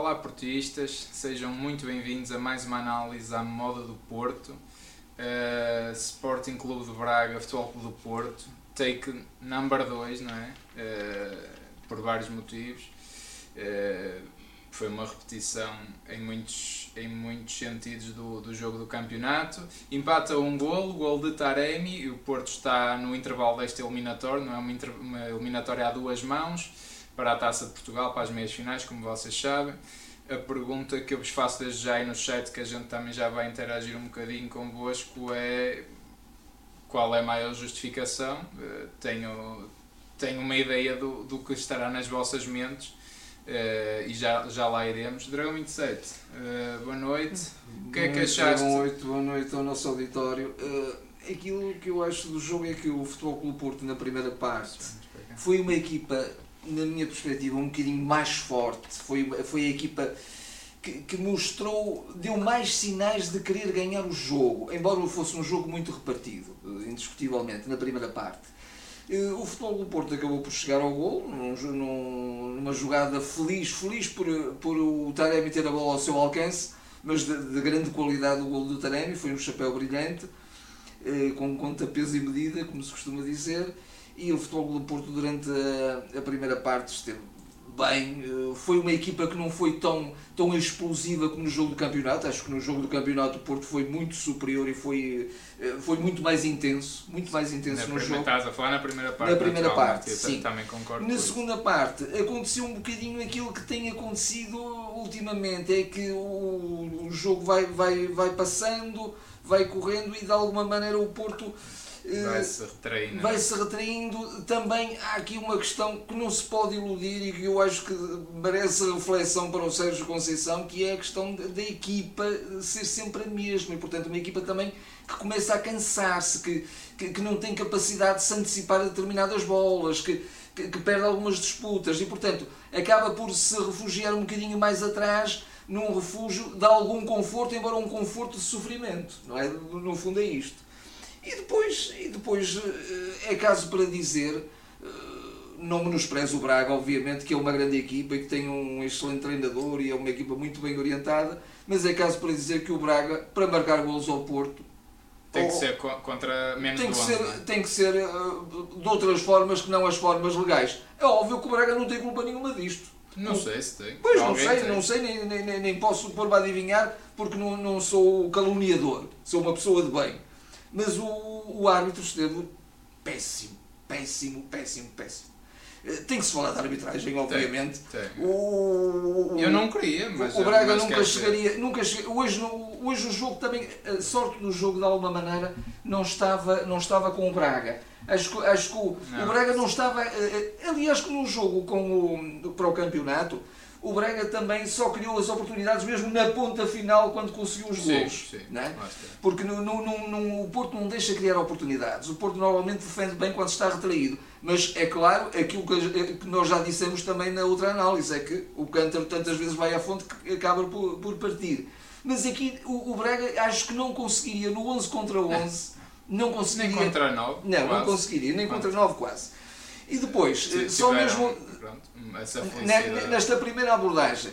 Olá portistas, sejam muito bem-vindos a mais uma análise à moda do Porto, Sporting Clube de Braga, Futebol Clube do Porto, take number 2, não é? Por vários motivos, foi uma repetição em muitos sentidos do jogo do campeonato. Empata um gol de Taremi, e o Porto está no intervalo desta eliminatória, não é uma eliminatória a duas mãos, para a Taça de Portugal, para as meias finais, como vocês sabem. A pergunta que eu vos faço desde já aí no chat, que a gente também já vai interagir um bocadinho convosco, é: qual é a maior justificação? Tenho uma ideia do que estará nas vossas mentes, e já lá iremos. Dragão 27, boa noite. O que é que achaste? Boa noite ao nosso auditório. Aquilo que eu acho do jogo é que o Futebol Clube do Porto, na primeira parte, foi uma equipa, na minha perspectiva, um bocadinho mais forte. Foi a equipa que mostrou, deu mais sinais de querer ganhar o jogo, embora fosse um jogo muito repartido, indiscutivelmente, na primeira parte. O Futebol do Porto acabou por chegar ao golo, numa jogada feliz por o Taremi ter a bola ao seu alcance, mas de grande qualidade o golo do Taremi, foi um chapéu brilhante, com conta, peso e medida, como se costuma dizer. E o Futebol Clube do Porto, durante a primeira parte, esteve bem. Foi uma equipa que não foi tão explosiva como no jogo do campeonato. Acho que no jogo do campeonato o Porto foi muito superior e foi muito mais intenso no jogo. Estás a falar na primeira parte. Na primeira parte, sim. Também concordo. Na segunda parte aconteceu um bocadinho aquilo que tem acontecido ultimamente, é que o jogo vai passando, vai correndo, e de alguma maneira o Porto vai-se retraindo. Também há aqui uma questão que não se pode iludir e que eu acho que merece reflexão para o Sérgio Conceição, que é a questão da equipa ser sempre a mesma, e portanto uma equipa também que começa a cansar-se, que não tem capacidade de se antecipar a determinadas bolas, que perde algumas disputas, e portanto acaba por se refugiar um bocadinho mais atrás, num refúgio de algum conforto, embora um conforto de sofrimento, não é? No fundo é isto. E depois é caso para dizer, não menosprezo o Braga, obviamente, que é uma grande equipa e que tem um excelente treinador e é uma equipa muito bem orientada, mas é caso para dizer que o Braga, para marcar golos ao Porto, tem que ser contra menos do 11. Tem que ser de outras formas que não as formas legais. É óbvio que o Braga não tem culpa nenhuma disto. Não sei se tem. Pois não sei, nem posso pôr-me a adivinhar, porque não sou caluniador, sou uma pessoa de bem. Mas o árbitro esteve péssimo. Tem que se falar de arbitragem, obviamente. Tem. Eu não queria, mas o Braga nunca chegaria. Hoje o jogo também, a sorte do jogo de alguma maneira não estava com o Braga. Acho que o Braga não estava. Aliás, que no jogo para o campeonato, o Braga também só criou as oportunidades mesmo na ponta final, quando conseguiu os gols. Sim, não é? Porque o Porto não deixa criar oportunidades. O Porto normalmente defende bem quando está retraído. Mas é claro, aquilo que nós já dissemos também na outra análise, é que o cântaro tantas vezes vai à fonte que acaba por partir. Mas aqui o Braga acho que não conseguiria, no 11 contra 11, não conseguiria. Nem contra 9. Não, quase. Não conseguiria, nem contra 9 quase. E depois, só mesmo nesta primeira abordagem,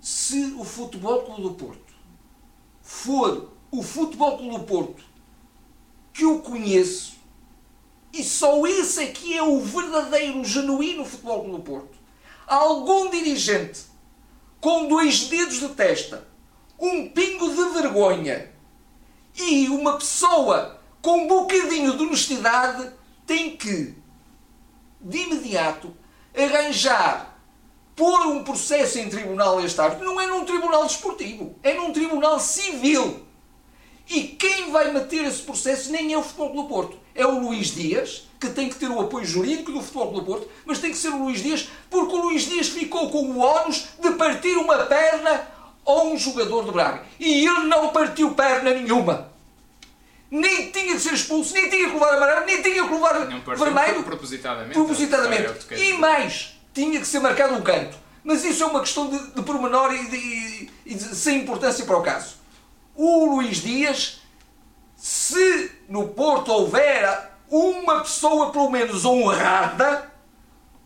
se o Futebol Clube do Porto for o Futebol Clube do Porto que eu conheço, e só esse é que é o verdadeiro, genuíno Futebol Clube do Porto, algum dirigente com 2 dedos de testa, um pingo de vergonha e uma pessoa com um bocadinho de honestidade, tem que, de imediato, arranjar, pôr um processo em tribunal este árbitro. Não é num tribunal desportivo, é num tribunal civil. E quem vai meter esse processo nem é o Futebol Clube do Porto. É o Luis Díaz, que tem que ter o apoio jurídico do Futebol Clube do Porto, mas tem que ser o Luis Díaz, porque o Luis Díaz ficou com o ónus de partir uma perna a um jogador do Braga. E ele não partiu perna nenhuma. Nem tinha de ser expulso, nem tinha que levar amarelo, nem tinha que levar vermelho. Propositadamente. E mais, tinha que ser marcado um canto. Mas isso é uma questão de pormenor e de sem importância para o caso. O Luis Díaz, se no Porto houver uma pessoa pelo menos honrada,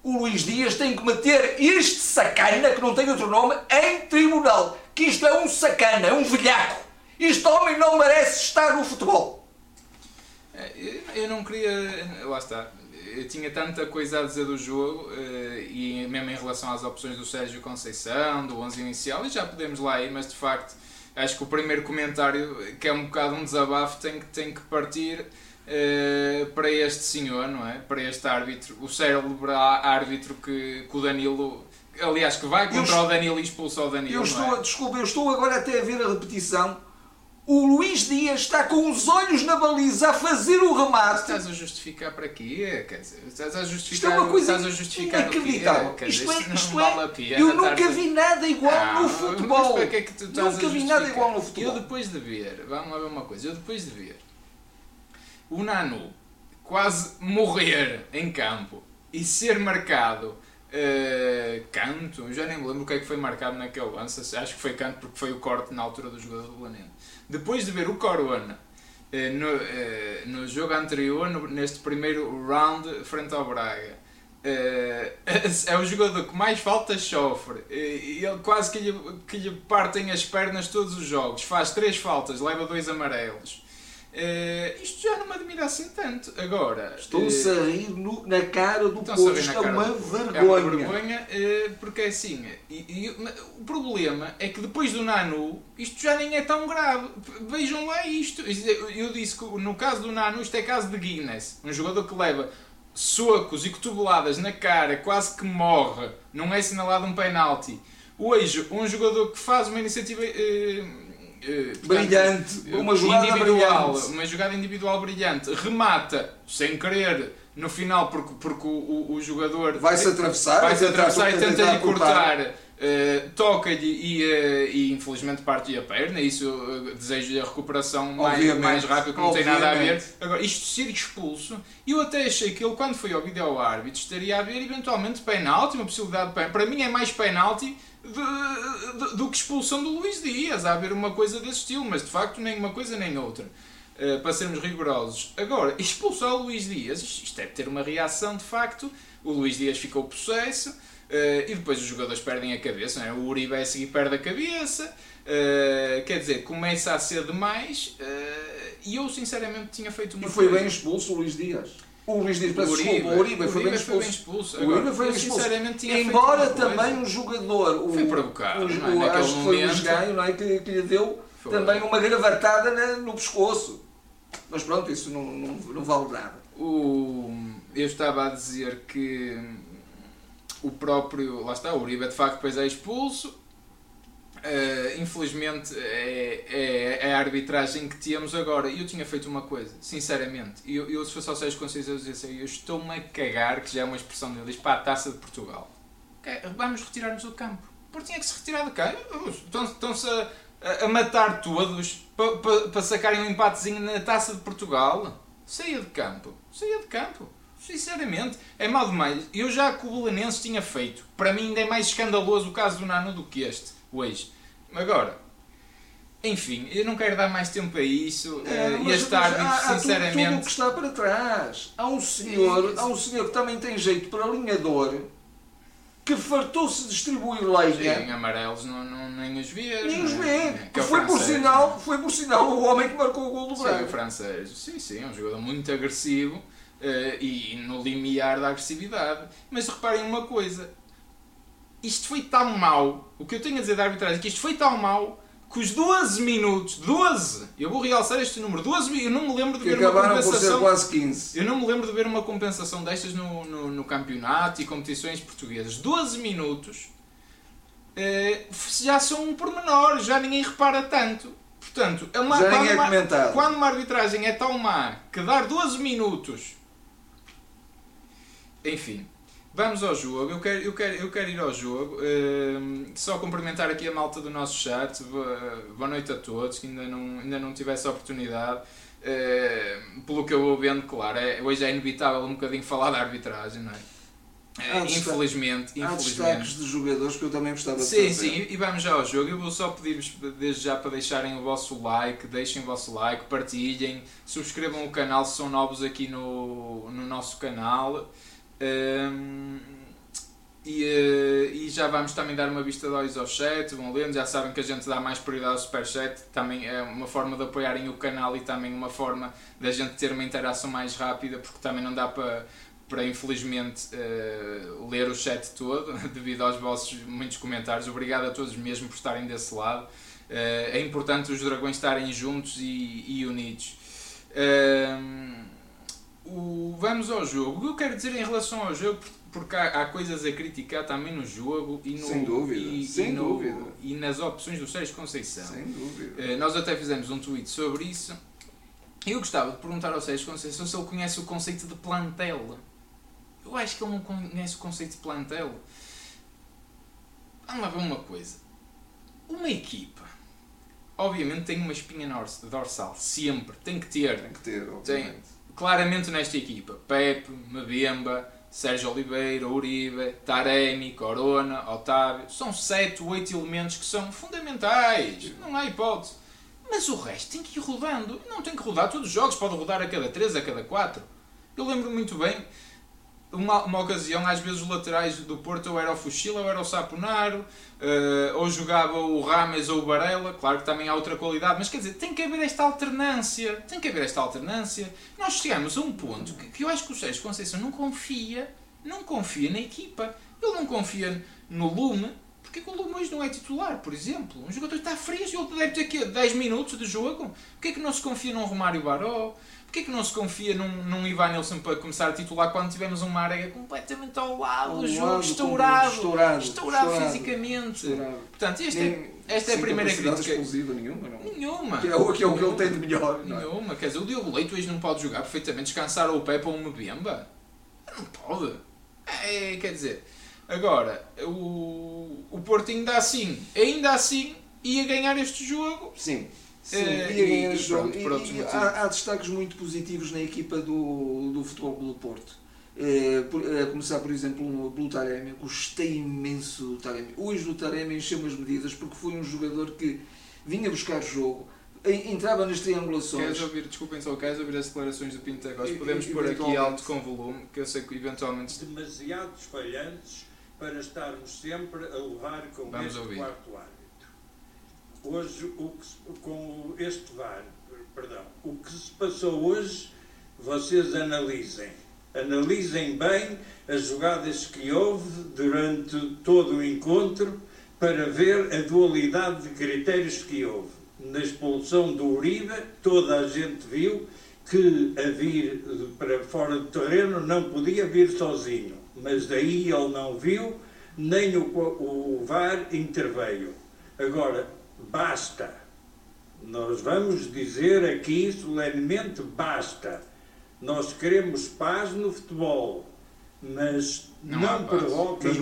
o Luis Díaz tem que meter este sacana, que não tem outro nome, em tribunal. Que isto é um sacana, é um velhaco. Este homem não merece estar no futebol. Eu não queria... Lá está. Eu tinha tanta coisa a dizer do jogo, e mesmo em relação às opções do Sérgio Conceição, do 11 inicial, e já podemos lá ir, mas de facto acho que o primeiro comentário, que é um bocado um desabafo, tem que partir para este senhor, não é? Para este árbitro, o célebre árbitro que o Danilo, aliás, que vai contra o Danilo e expulsa o Danilo. Eu estou agora até a ver a repetição. O Luis Díaz está com os olhos na baliza a fazer o remate. Estás a justificar para quê? Quer dizer, estás a justificar, isto é uma coisa inacreditável. Eu nunca vi nada igual no futebol. Mas para que é que tu estás nunca a vi nada igual no futebol. Eu depois de ver, vamos lá ver uma coisa, eu depois de ver o Nanu quase morrer em campo e ser marcado canto, eu já nem me lembro o que é que foi marcado naquele lance, acho que foi canto porque foi o corte na altura do jogador do Planeta. Depois de ver o Corona no jogo anterior, neste primeiro round frente ao Braga, é o jogador que mais faltas sofre, ele quase que lhe partem as pernas todos os jogos, faz 3 faltas, leva 2 amarelos. Isto já não me admira assim tanto. Agora estão-se a rir na cara do Porto, isto é uma vergonha. É uma vergonha, porque é assim, o problema é que depois do Nanu isto já nem é tão grave. Vejam lá isto. Eu disse que no caso do Nanu isto é caso de Guinness, um jogador que leva socos e cotoveladas na cara, quase que morre, não é assinalado um penalti. Hoje um jogador que faz uma iniciativa brilhante, uma jogada individual brilhante, remata sem querer no final porque o jogador vai-se atravessar e tenta-lhe cortar, toca-lhe e infelizmente parte-lhe a perna. Isso desejo-lhe a recuperação mais rápida, que não tem nada a ver. Agora, isto ser expulso, eu até achei que ele, quando foi ao vídeo árbitro, estaria a ver eventualmente penalti, uma possibilidade de penalti. Para mim é mais penalti do que expulsão do Luis Díaz, a haver uma coisa desse estilo, mas de facto nem uma coisa nem outra, para sermos rigorosos. Agora, expulsar o Luis Díaz, isto deve ter uma reação de facto. O Luis Díaz ficou possesso, e depois os jogadores perdem a cabeça, não é? O Uribe a seguir perde a cabeça, quer dizer, começa a ser demais, e eu sinceramente tinha feito uma coisa. E foi bem expulso o Luis Díaz. O Luis Díaz, Uribe foi bem expulso. Embora também o jogador, foi provocado, acho que foi o Luís Gaio, não é, que lhe deu também uma gravatada no pescoço. Mas pronto, isso não vale nada. Eu estava a dizer que o próprio, lá está, o Uribe de facto depois é expulso. Infelizmente é a arbitragem que temos agora. Eu tinha feito uma coisa, sinceramente, eu se fosse ao Sérgio Conceição, eu dizia assim: eu estou-me a cagar, que já é uma expressão deles, para a Taça de Portugal. Okay, vamos retirar-nos do campo. Porque tinha que se retirar do campo. Estão-se a matar todos para sacarem um empatezinho na Taça de Portugal. Saia de campo. Sinceramente, é mal demais. Eu já que o Belenenses tinha feito. Para mim ainda é mais escandaloso o caso do Nano do que este. Hoje. Agora, enfim, eu não quero dar mais tempo a isso, e a estar sinceramente... Há tudo o que está para trás. Há um senhor que também tem jeito para alinhador, que fartou-se de distribuir lenha. Sim, amarelos nem os vê. Que foi por sinal o homem que marcou o gol do Braga. Sim, o francês. Sim, é um jogador muito agressivo, e no limiar da agressividade. Mas reparem uma coisa. Isto foi tão mau, o que eu tenho a dizer da arbitragem é que isto foi tão mau que os 12 minutos, eu vou realçar este número, 12, eu não me lembro de ver uma compensação, quase 15. Eu não me lembro de ver uma compensação destas no campeonato e competições portuguesas. 12 minutos já são um pormenor, já ninguém repara tanto. Portanto, quando uma arbitragem é tão má que dar 12 minutos, enfim... Vamos ao jogo, eu quero ir ao jogo, só cumprimentar aqui a malta do nosso chat, boa noite a todos, que ainda não tive essa oportunidade, pelo que eu vou vendo, claro, hoje é inevitável um bocadinho falar da arbitragem, não é? Infelizmente. Há destaques de jogadores que eu também gostava de fazer. Sim, e vamos já ao jogo. Eu vou só pedir-vos desde já para deixarem o vosso like, deixem o vosso like, partilhem, subscrevam o canal se são novos aqui no nosso canal. E já vamos também dar uma vista de olhos ao chat, vão lendo, já sabem que a gente dá mais prioridade ao superchat, também é uma forma de apoiarem o canal e também uma forma da gente ter uma interação mais rápida, porque também não dá para infelizmente ler o chat todo, devido aos vossos muitos comentários. Obrigado a todos mesmo por estarem desse lado. É importante os dragões estarem juntos e unidos. Vamos ao jogo. O que eu quero dizer em relação ao jogo, porque há coisas a criticar também no jogo e no, sem dúvida, sem dúvida. E nas opções do Sérgio Conceição. Sem dúvida. Nós até fizemos um tweet sobre isso. Eu gostava de perguntar ao Sérgio Conceição se ele conhece o conceito de plantel. Eu acho que ele não conhece o conceito de plantel. Vamos lá ver uma coisa. Uma equipa, obviamente, tem uma espinha dorsal. Sempre. Tem que ter, obviamente. Claramente nesta equipa. Pepe, Mbemba, Sérgio Oliveira, Uribe, Taremi, Corona, Otávio. São 7, 8 elementos que são fundamentais. Não há hipótese. Mas o resto tem que ir rodando. Não tem que rodar todos os jogos. Pode rodar a cada 3, a cada 4. Eu lembro muito bem, uma ocasião, às vezes os laterais do Porto ou era o Fuxila ou era o Saponaro, ou jogava o Rames ou o Varela. Claro que também há outra qualidade. Mas quer dizer, tem que haver esta alternância. Nós chegamos a um ponto que eu acho que o Sérgio Conceição não confia na equipa. Ele não confia no Lume. Porque o Lume hoje não é titular, por exemplo? Um jogador está frio, ele deve ter aqui 10 minutos de jogo. Porquê é que não se confia num Romário Baró? Porquê é que não se confia num Evanilson para começar a titular quando tivemos um Marega completamente ao lado, o jogo estourado fisicamente? Estourado. Portanto, esta é a primeira crítica. Nenhuma. Que é o que ele tem de melhor. Nenhuma. Quer dizer, o Diogo Leite hoje não pode jogar perfeitamente, descansar o Pepe ou o Mbemba? Não pode. Quer dizer... Agora, o Porto ainda assim, ia ganhar este jogo. Sim, ia ganhar este jogo. Há destaques muito positivos na equipa do Futebol Clube do Porto. A começar, por exemplo, pelo Taremi. Gostei imenso do Taremi. Hoje o Taremi encheu as medidas porque foi um jogador que vinha buscar jogo. Entrava nas triangulações. Queres ouvir as declarações do Pinto Pintegós? Podemos pôr aqui alto com volume, que eu sei que eventualmente... Demasiado espalhantes para estarmos sempre a levar com este quarto árbitro. Hoje, com este VAR, perdão, o que se passou hoje, vocês analisem. Analisem bem as jogadas que houve durante todo o encontro para ver a dualidade de critérios que houve. Na expulsão do Uribe, toda a gente viu que a vir para fora do terreno não podia vir sozinho. Mas daí ele não viu, nem o VAR interveio. Agora, basta. Nós vamos dizer aqui solenemente basta. Nós queremos paz no futebol, mas não provoquem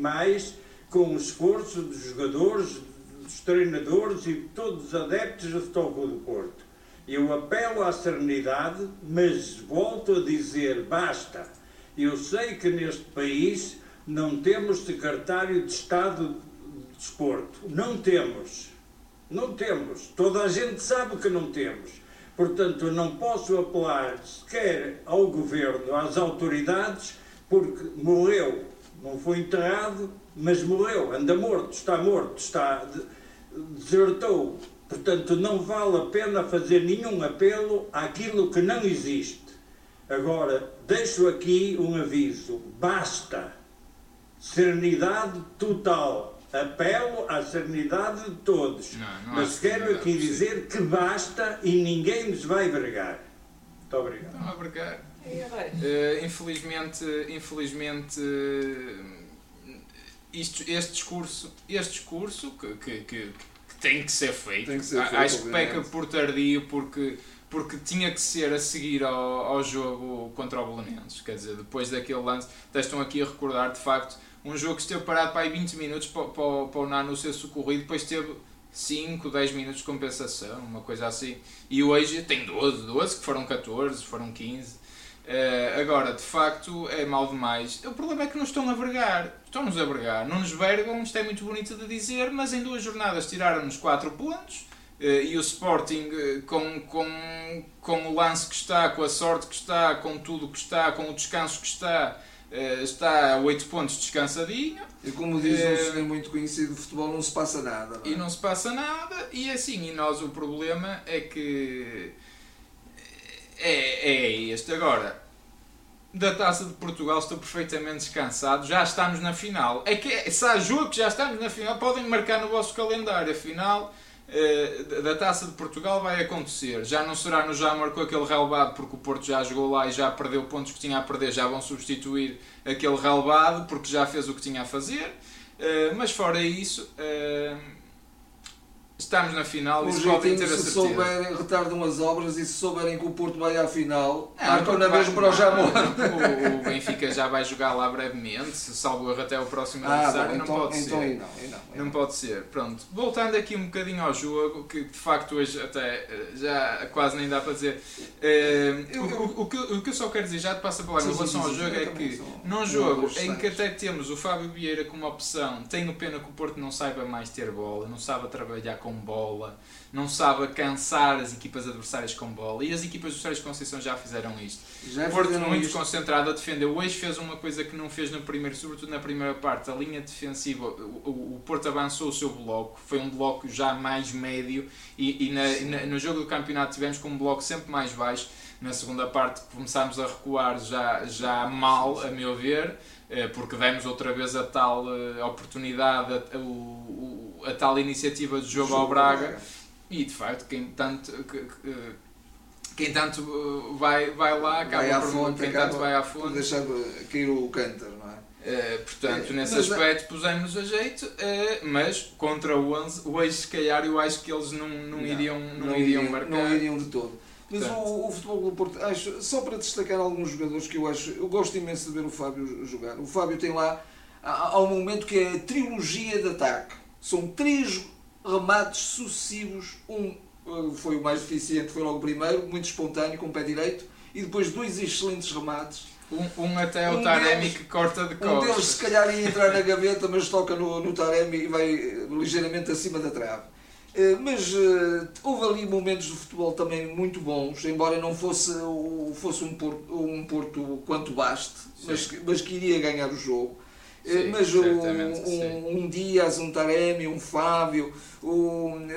mais com o esforço dos jogadores, dos treinadores e de todos os adeptos do Futebol Clube do Porto. Eu apelo à serenidade, mas volto a dizer basta. Eu sei que neste país não temos secretário de Estado de Desporto. Não temos. Toda a gente sabe que não temos. Portanto, eu não posso apelar sequer ao governo, às autoridades, porque morreu. Não foi enterrado, mas morreu, anda morto, está desertou. Portanto, não vale a pena fazer nenhum apelo àquilo que não existe. Agora, deixo aqui um aviso. Basta. Serenidade total. Apelo à serenidade de todos. Não mas quero aqui dizer que basta e ninguém nos vai vergar. Muito obrigado. Não, obrigado. Infelizmente, este discurso que tem que ser feito, acho que peca por tardio, porque tinha que ser a seguir ao jogo contra o Belenenses. Quer dizer, depois daquele lance, estão aqui a recordar, de facto, um jogo que esteve parado para aí 20 minutos para o Nanu ser socorrido, depois teve 5, 10 minutos de compensação, uma coisa assim. E hoje tem 12, que foram 14, foram 15. Agora, de facto, é mal demais. O problema é que nos estão a vergar. Estão-nos a vergar. Não nos vergam, isto é muito bonito de dizer, mas em 2 jornadas tiraram-nos 4 pontos. e o Sporting com o lance que está, com a sorte que está, com tudo que está, com o descanso que está, está a 8 pontos descansadinho. E como diz um senhor muito conhecido, o futebol não se passa nada. Não é? E não se passa nada, e assim, e nós o problema é que é este. Agora, da Taça de Portugal estou perfeitamente descansado, já estamos na final. É que se há jogo que já estamos na final, podem marcar no vosso calendário, a final da Taça de Portugal vai acontecer. Já não será no Jamor com aquele relevado, porque o Porto já jogou lá e já perdeu pontos que tinha a perder, já vão substituir aquele relevado porque já fez o que tinha a fazer. Mas fora isso, estamos na final, e podem ter a certeza. Se souberem, retardam as obras, e se souberem que o Porto vai à final, marcam na mesma para o Jamor. O Benfica já vai jogar lá brevemente, salvo erro até o próximo aniversário. Não, então, pode então ser. Não pode ser. Pronto. Voltando aqui um bocadinho ao jogo, que de facto hoje até já quase nem dá para dizer. O que eu só quero dizer, já te passo a palavra, em relação ao jogo, é que num jogo em que até temos o Fábio Vieira como opção, tenho pena que o Porto não saiba mais ter bola, não saiba trabalhar com bola, não sabe cansar as equipas adversárias com bola, e as equipas do Sérgio Conceição já fizeram isto. O Porto muito concentrado a defender, hoje fez uma coisa que não fez no primeiro, sobretudo na primeira parte, a linha defensiva. O Porto avançou o seu bloco, foi um bloco já mais médio, e no jogo do campeonato tivemos com um bloco sempre mais baixo. Na segunda parte começámos a recuar já mal, a meu ver, porque demos outra vez a tal oportunidade, a tal iniciativa de jogo ao Braga, e de facto quem tanto vai lá acaba vai por fonte, quem tanto vai à fonte, deixando cair o cântaro, não é? Portanto, nesse aspecto pusemos a jeito, mas contra o 11, hoje se calhar eu acho que eles não iriam marcar. Não iriam de todo. Mas o Futebol Clube do Porto, acho, só para destacar alguns jogadores que eu acho, eu gosto imenso de ver o Fábio jogar. O Fábio tem lá, há um momento que é a trilogia de ataque. São 3 remates sucessivos, foi o mais eficiente, foi logo o primeiro, muito espontâneo, com o pé direito, e depois 2 excelentes remates. Um até o Taremi deles, que corta de costas. Um deles se calhar ia entrar na gaveta, mas toca no Taremi e vai ligeiramente acima da trave. Mas houve ali momentos de futebol também muito bons, embora não fosse um Porto quanto baste, mas que iria ganhar o jogo. Sim, mas um Díaz, um Taremi, um Fábio,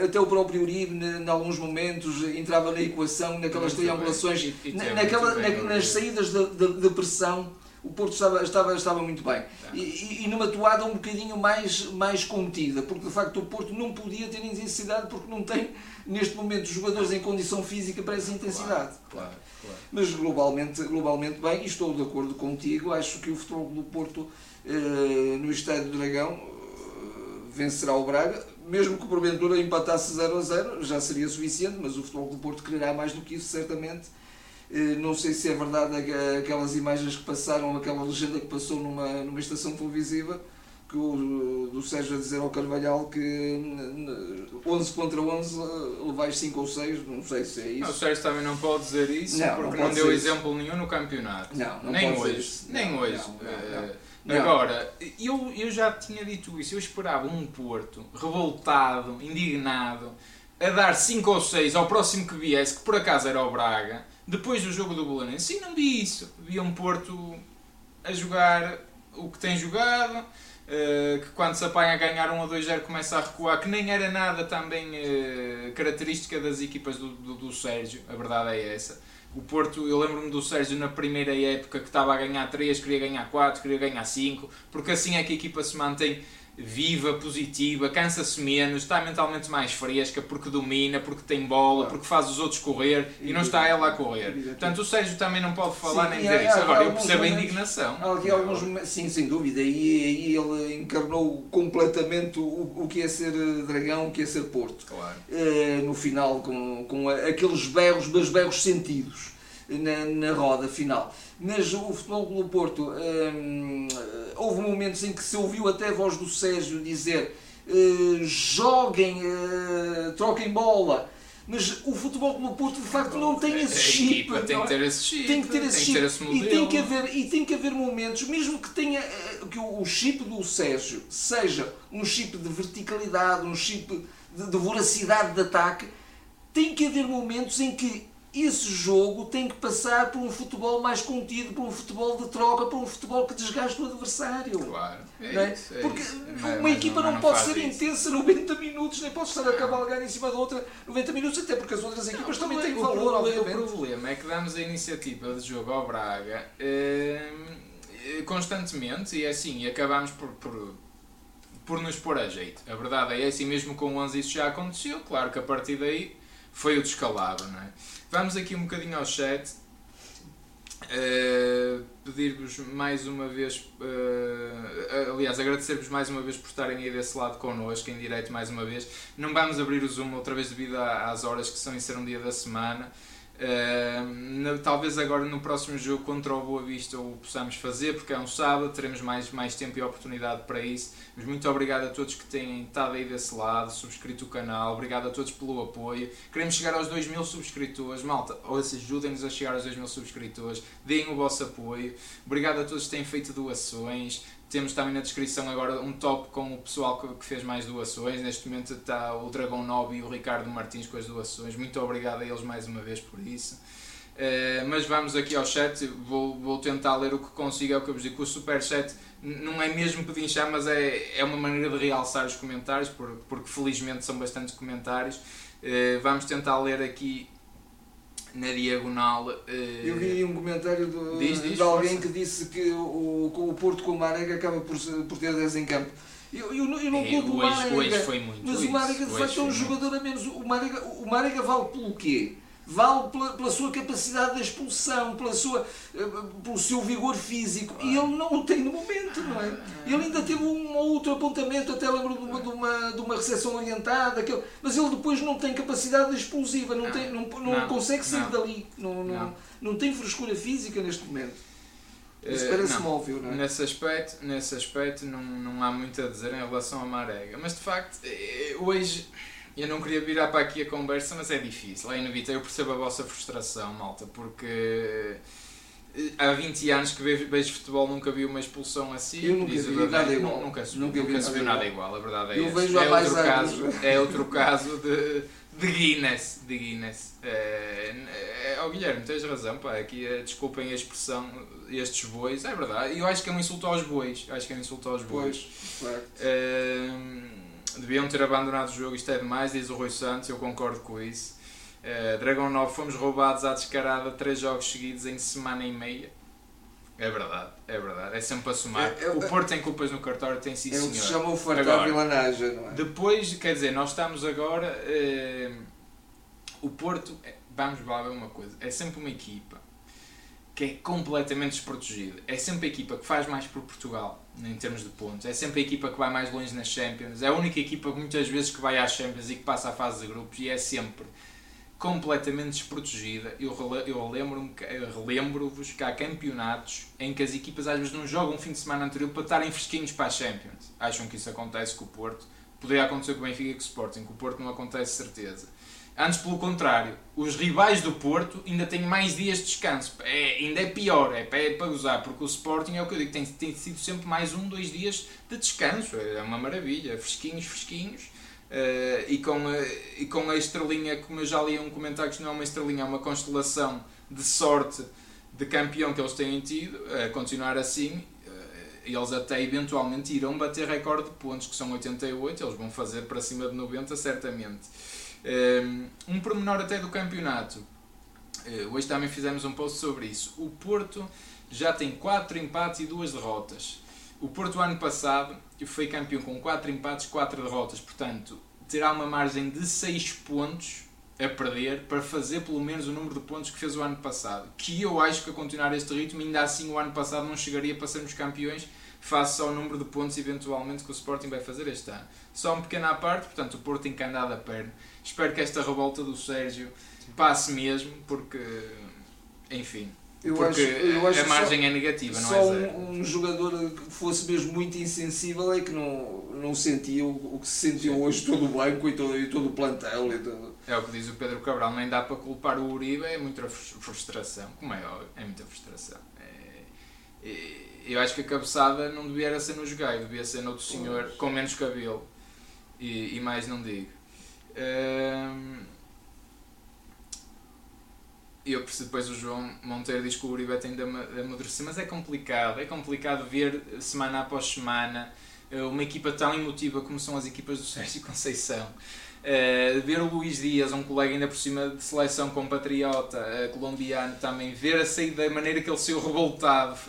até o próprio Uribe, em alguns momentos, entrava na equação, naquelas muito triangulações, nas saídas de pressão. O Porto estava muito bem, e numa toada um bocadinho mais contida, porque de facto o Porto não podia ter intensidade, porque não tem neste momento os jogadores em condição física para essa intensidade. Claro. Mas globalmente bem, e estou de acordo contigo, acho que o Futebol do Porto no Estádio do Dragão vencerá o Braga. Mesmo que o porventura empatasse 0-0 já seria suficiente, mas o Futebol do Porto quererá mais do que isso, certamente. Não sei se é verdade aquelas imagens que passaram, aquela legenda que passou numa estação televisiva, que do Sérgio a dizer ao Carvalhal que 11 contra 11 levais 5 ou 6, não sei se é isso. Não, o Sérgio também não pode dizer isso, porque não deu exemplo nenhum no campeonato. Não nem hoje. Nem hoje. Não. Agora, eu já tinha dito isso, eu esperava um Porto revoltado, indignado, a dar 5 ou 6 ao próximo que viesse, que por acaso era o Braga, depois do jogo do Bolonense, e não vi isso. Vi um Porto a jogar o que tem jogado, que quando se apanha a ganhar 1-0 começa a recuar, que nem era nada também característica das equipas do Sérgio, a verdade é essa. O Porto, eu lembro-me do Sérgio na primeira época que estava a ganhar 3, queria ganhar 4, queria ganhar 5, porque assim é que a equipa se mantém viva, positiva, cansa-se menos, está mentalmente mais fresca, porque domina, porque tem bola, porque faz os outros correr, e não está ela a correr. Portanto, o Sérgio também não pode falar nem dizer isso. Agora, eu percebo a indignação. Sim, sem dúvida. E ele encarnou completamente o que é ser Dragão, o que é ser Porto. Claro. No final, com aqueles berros, mas berros sentidos, na roda final. Mas o Futebol Clube do Porto, houve momentos em que se ouviu até a voz do Sérgio dizer joguem, troquem bola, mas o Futebol Clube do Porto de facto não tem esse chip. A equipa tem que ter esse chip, tem que ter esse modelo. E tem que haver momentos, mesmo que tenha que o chip do Sérgio seja um chip de verticalidade, um chip de voracidade de ataque, tem que haver momentos em que esse jogo tem que passar por um futebol mais contido, por um futebol de troca, por um futebol que desgaste o adversário. Claro, é isso. Uma equipa não pode ser intensa 90 minutos, nem pode estar a cavalgar em cima da outra 90 minutos, até porque as outras equipas também têm valor, obviamente. O problema é que damos a iniciativa de jogo ao Braga constantemente e assim, e acabamos por nos pôr a jeito. A verdade é assim, mesmo com 11 isso já aconteceu, claro que a partir daí foi o descalabro, não é? Vamos aqui um bocadinho ao chat, pedir-vos mais uma vez, aliás, agradecer-vos mais uma vez por estarem aí desse lado connosco, em direto mais uma vez. Não vamos abrir o Zoom outra vez devido às horas que são em ser um dia da semana. Talvez agora no próximo jogo contra o Boa Vista o possamos fazer, porque é um sábado, teremos mais tempo e oportunidade para isso. Mas muito obrigado a todos que têm estado aí desse lado, subscrito o canal, obrigado a todos pelo apoio. Queremos chegar aos 2.000 subscritores, malta, ajudem-nos a chegar aos 2.000 subscritores, deem o vosso apoio. Obrigado a todos que têm feito doações. Temos também na descrição agora um top com o pessoal que fez mais doações. Neste momento está o Dragão 9 e o Ricardo Martins com as doações. Muito obrigado a eles mais uma vez por isso. Mas vamos aqui ao chat. Vou tentar ler o que consigo. É o que eu vos digo. O superchat não é mesmo pedinchar, mas é uma maneira de realçar os comentários, porque felizmente são bastantes comentários. Vamos tentar ler aqui na diagonal. Eu vi um comentário de alguém que disse que o Porto com o Marega acaba por ter 10 em campo. Eu não culpo o Marega, hoje foi muito, mas o Marega de facto é um jogador a menos. O Marega vale pelo quê? Vale pela sua capacidade de expulsão, pelo seu vigor físico, e ele não o tem no momento, não é? Ele ainda teve um ou outro apontamento, até lembro de uma recepção orientada, mas ele depois não tem capacidade explosiva, não consegue sair dali, não tem frescura física neste momento. Isso parece móvel, não é? Nesse aspecto não há muito a dizer em relação à Marega, mas de facto, hoje... Eu não queria virar para aqui a conversa, mas é difícil, é inevitável. Eu percebo a vossa frustração, malta, porque há 20 anos que vejo futebol, nunca vi uma expulsão assim. Eu nunca vi nada igual. Nunca se viu nada igual, a verdade é essa. É outro caso de Guinness. Guilherme, tens razão, pá, aqui, desculpem a expressão, estes bois, é verdade. Eu acho que é um insulto aos bois. Deviam ter abandonado o jogo, isto é demais, diz o Rui Santos, eu concordo com isso. Dragão 9, fomos roubados à descarada 3 jogos seguidos em semana e meia. É verdade, é sempre para somar. O Porto tem culpas no cartório, tem sim senhor. É o que se chama o fartar vilanagem, não é? Depois, quer dizer, nós estamos agora... o Porto, vamos lá ver uma coisa, é sempre uma equipa que é completamente desprotegida. É sempre a equipa que faz mais por Portugal, em termos de pontos. É sempre a equipa que vai mais longe nas Champions. É a única equipa, muitas vezes, que vai às Champions e que passa à fase de grupos. E é sempre completamente desprotegida. Eu relembro-vos que há campeonatos em que as equipas, às vezes, não jogam um fim de semana anterior para estarem fresquinhos para a Champions. Acham que isso acontece com o Porto? Poderia acontecer com o Benfica e com o Sporting. Com o Porto não acontece, certeza. Antes, pelo contrário, os rivais do Porto ainda têm mais dias de descanso. Ainda é pior, é para gozar, porque o Sporting, é o que eu digo, tem sido sempre mais 1-2 dias de descanso. É uma maravilha, fresquinhos. E com a estrelinha, como eu já li um comentário, que não é uma estrelinha, é uma constelação de sorte de campeão que eles têm tido, a continuar assim. Eles até eventualmente irão bater recorde de pontos, que são 88, eles vão fazer para cima de 90, certamente. Um pormenor até do campeonato, hoje também fizemos um post sobre isso. O Porto já tem 4 empates e 2 derrotas. O Porto ano passado foi campeão com 4 empates e 4 derrotas, portanto terá uma margem de 6 pontos a perder para fazer pelo menos o número de pontos que fez o ano passado, que eu acho que a continuar este ritmo, ainda assim o ano passado não chegaria para sermos campeões, face ao número de pontos eventualmente que o Sporting vai fazer este ano. Só um pequeno à parte, portanto o Porto tem que andar da perna. Espero que esta revolta do Sérgio passe mesmo, porque, enfim, eu acho a margem é negativa, não é zero. Só um jogador que fosse mesmo muito insensível é que não sentia o que se sentiu hoje todo o banco e todo o plantel. É o que diz o Pedro Cabral, nem dá para culpar o Uribe, é muita frustração, como é óbvio, é muita frustração. Eu acho que a cabeçada não devia ser no jogador, devia ser noutro senhor com menos cabelo e mais não digo. Eu percebo, depois o João Monteiro diz que o Uribe tem de amadurecer, mas é complicado ver semana após semana uma equipa tão emotiva como são as equipas do Sérgio Conceição. Ver o Luis Díaz, um colega ainda por cima de seleção, compatriota colombiano também, ver a saída da maneira que ele saiu revoltado.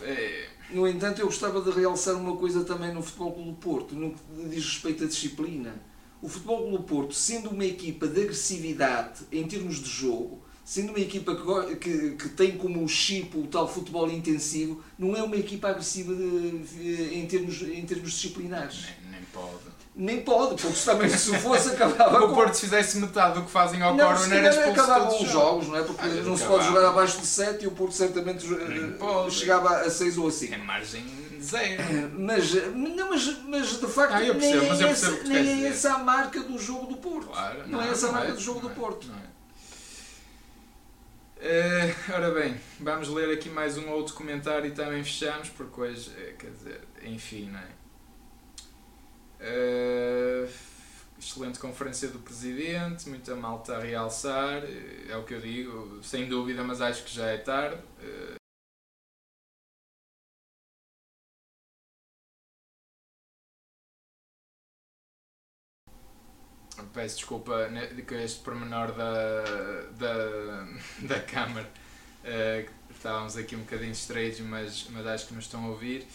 No entanto, eu gostava de realçar uma coisa também no Futebol Clube do Porto, no que diz respeito à disciplina. O Futebol Clube do Porto, sendo uma equipa de agressividade em termos de jogo, sendo uma equipa que tem como chip o tal futebol intensivo, não é uma equipa agressiva em termos disciplinares. Nem pode. Nem pode, porque também se fosse acabava. O Porto fizesse metade do que fazem ao Corona, era expulso todos os jogos, não é? Porque não se pode jogar abaixo de 7 e o Porto certamente chegava a 6 ou a 5. É margem zero. Mas de facto nem é essa a marca do jogo do Porto. Claro, não é essa a marca do jogo do Porto. Ora bem, vamos ler aqui mais um outro comentário e também fechamos, porque hoje, quer dizer, enfim, não é? Excelente conferência do Presidente, muita malta a realçar, é o que eu digo, sem dúvida, mas acho que já é tarde. Peço desculpa que este pormenor da câmara, estávamos aqui um bocadinho distraídos, mas acho que nos estão a ouvir,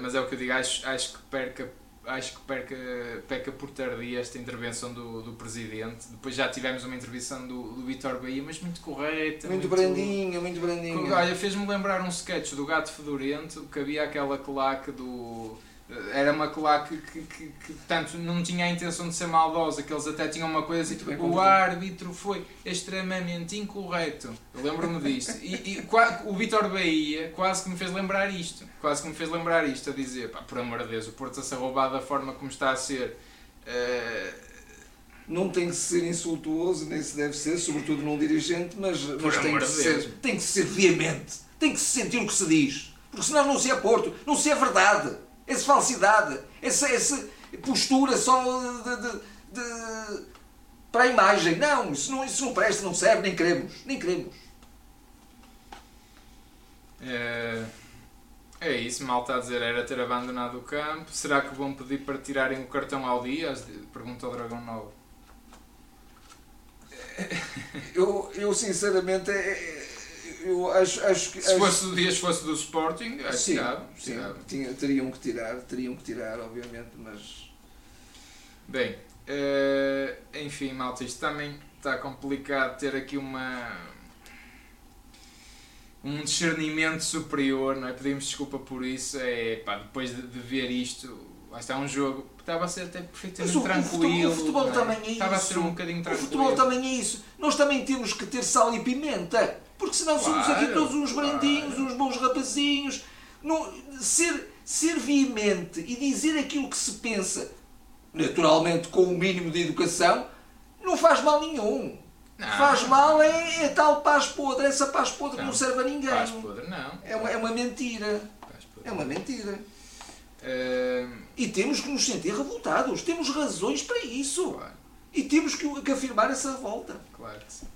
mas é o que eu digo, acho que peca por tardia esta intervenção do Presidente. Depois já tivemos uma intervenção do Vítor Baía, mas muito correta, muito brandinha. Olha, fez-me lembrar um sketch do Gato Fedorento, que havia aquela claque do... Era uma claque que tanto não tinha a intenção de ser maldosa, que eles até tinham uma coisa assim, tipo, o árbitro foi extremamente incorreto. Eu lembro-me disto. E o Vítor Baía quase que me fez lembrar isto. A dizer, pá, por amor de Deus, o Porto a ser roubado da forma como está a ser... Não tem que ser insultuoso, nem se deve ser, sobretudo num dirigente, mas tem que ser veemente. Tem que se sentir o que se diz. Porque senão não se é Porto, não se é verdade. Essa falsidade, essa postura só para a imagem. Não, isso não presta, não serve, nem queremos. É isso, mal está a dizer, era ter abandonado o campo. Será que vão pedir para tirarem o cartão ao Dias? Pergunta ao Dragão 9. Eu sinceramente... Eu acho que, se fosse do Dias, fosse do Sporting, acho sim, que tirava. Teriam que tirar, obviamente, mas... Bem, enfim, malta, isto também está complicado ter aqui um discernimento superior, não é? Pedimos desculpa por isso, depois de ver isto... Está um jogo que estava a ser até perfeitamente tranquilo. O futebol também é isso. Estava a ser um bocadinho tranquilo. O futebol também é isso. Nós também temos que ter sal e pimenta. Porque senão somos aqui todos uns brandinhos, uns bons rapazinhos. Não, ser veemente e dizer aquilo que se pensa, naturalmente com o mínimo de educação, não faz mal nenhum. Não. Faz mal é tal paz podre. Essa paz podre não serve a ninguém. Paz podre não. É uma mentira. É uma mentira. E temos que nos sentir revoltados, temos razões para isso, claro. E temos que afirmar essa revolta. Claro que sim.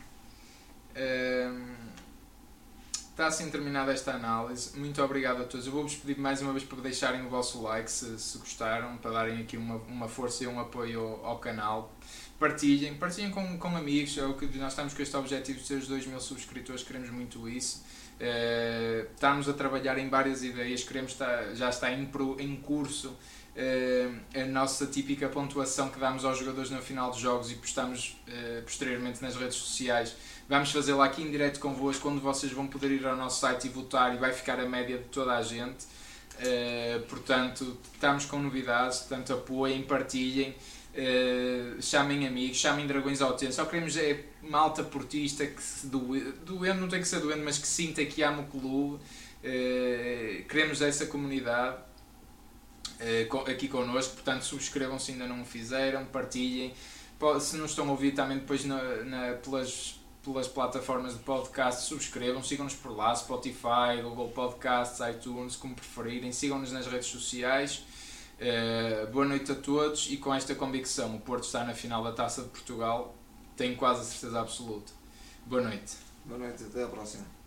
Está assim terminada esta análise. Muito obrigado a todos. Eu vou-vos pedir mais uma vez para deixarem o vosso like se gostaram, para darem aqui uma força e um apoio ao canal. Partilhem com amigos. Nós estamos com este objetivo de ter os 2.000 subscritores, queremos muito isso. Estamos a trabalhar em várias ideias, já está em curso a nossa típica pontuação que damos aos jogadores no final dos jogos e postamos posteriormente nas redes sociais. Vamos fazê-la aqui em direto convosco, onde vocês vão poder ir ao nosso site e votar, e vai ficar a média de toda a gente. Portanto, estamos com novidades, portanto apoiem, partilhem. Chamem amigos, chamem dragões ao tempo. Só queremos malta portista que se doendo, não tem que ser doendo, mas que sinta que ama o clube. Queremos essa comunidade aqui connosco. Portanto, subscrevam se ainda não o fizeram, partilhem. Se não estão a ouvir também depois pelas plataformas de podcast, subscrevam, sigam-nos por lá, Spotify, Google Podcasts, iTunes, como preferirem, sigam-nos nas redes sociais. Boa noite a todos, e com esta convicção, o Porto está na final da Taça de Portugal, tenho quase a certeza absoluta. Boa noite. Boa noite, até à próxima.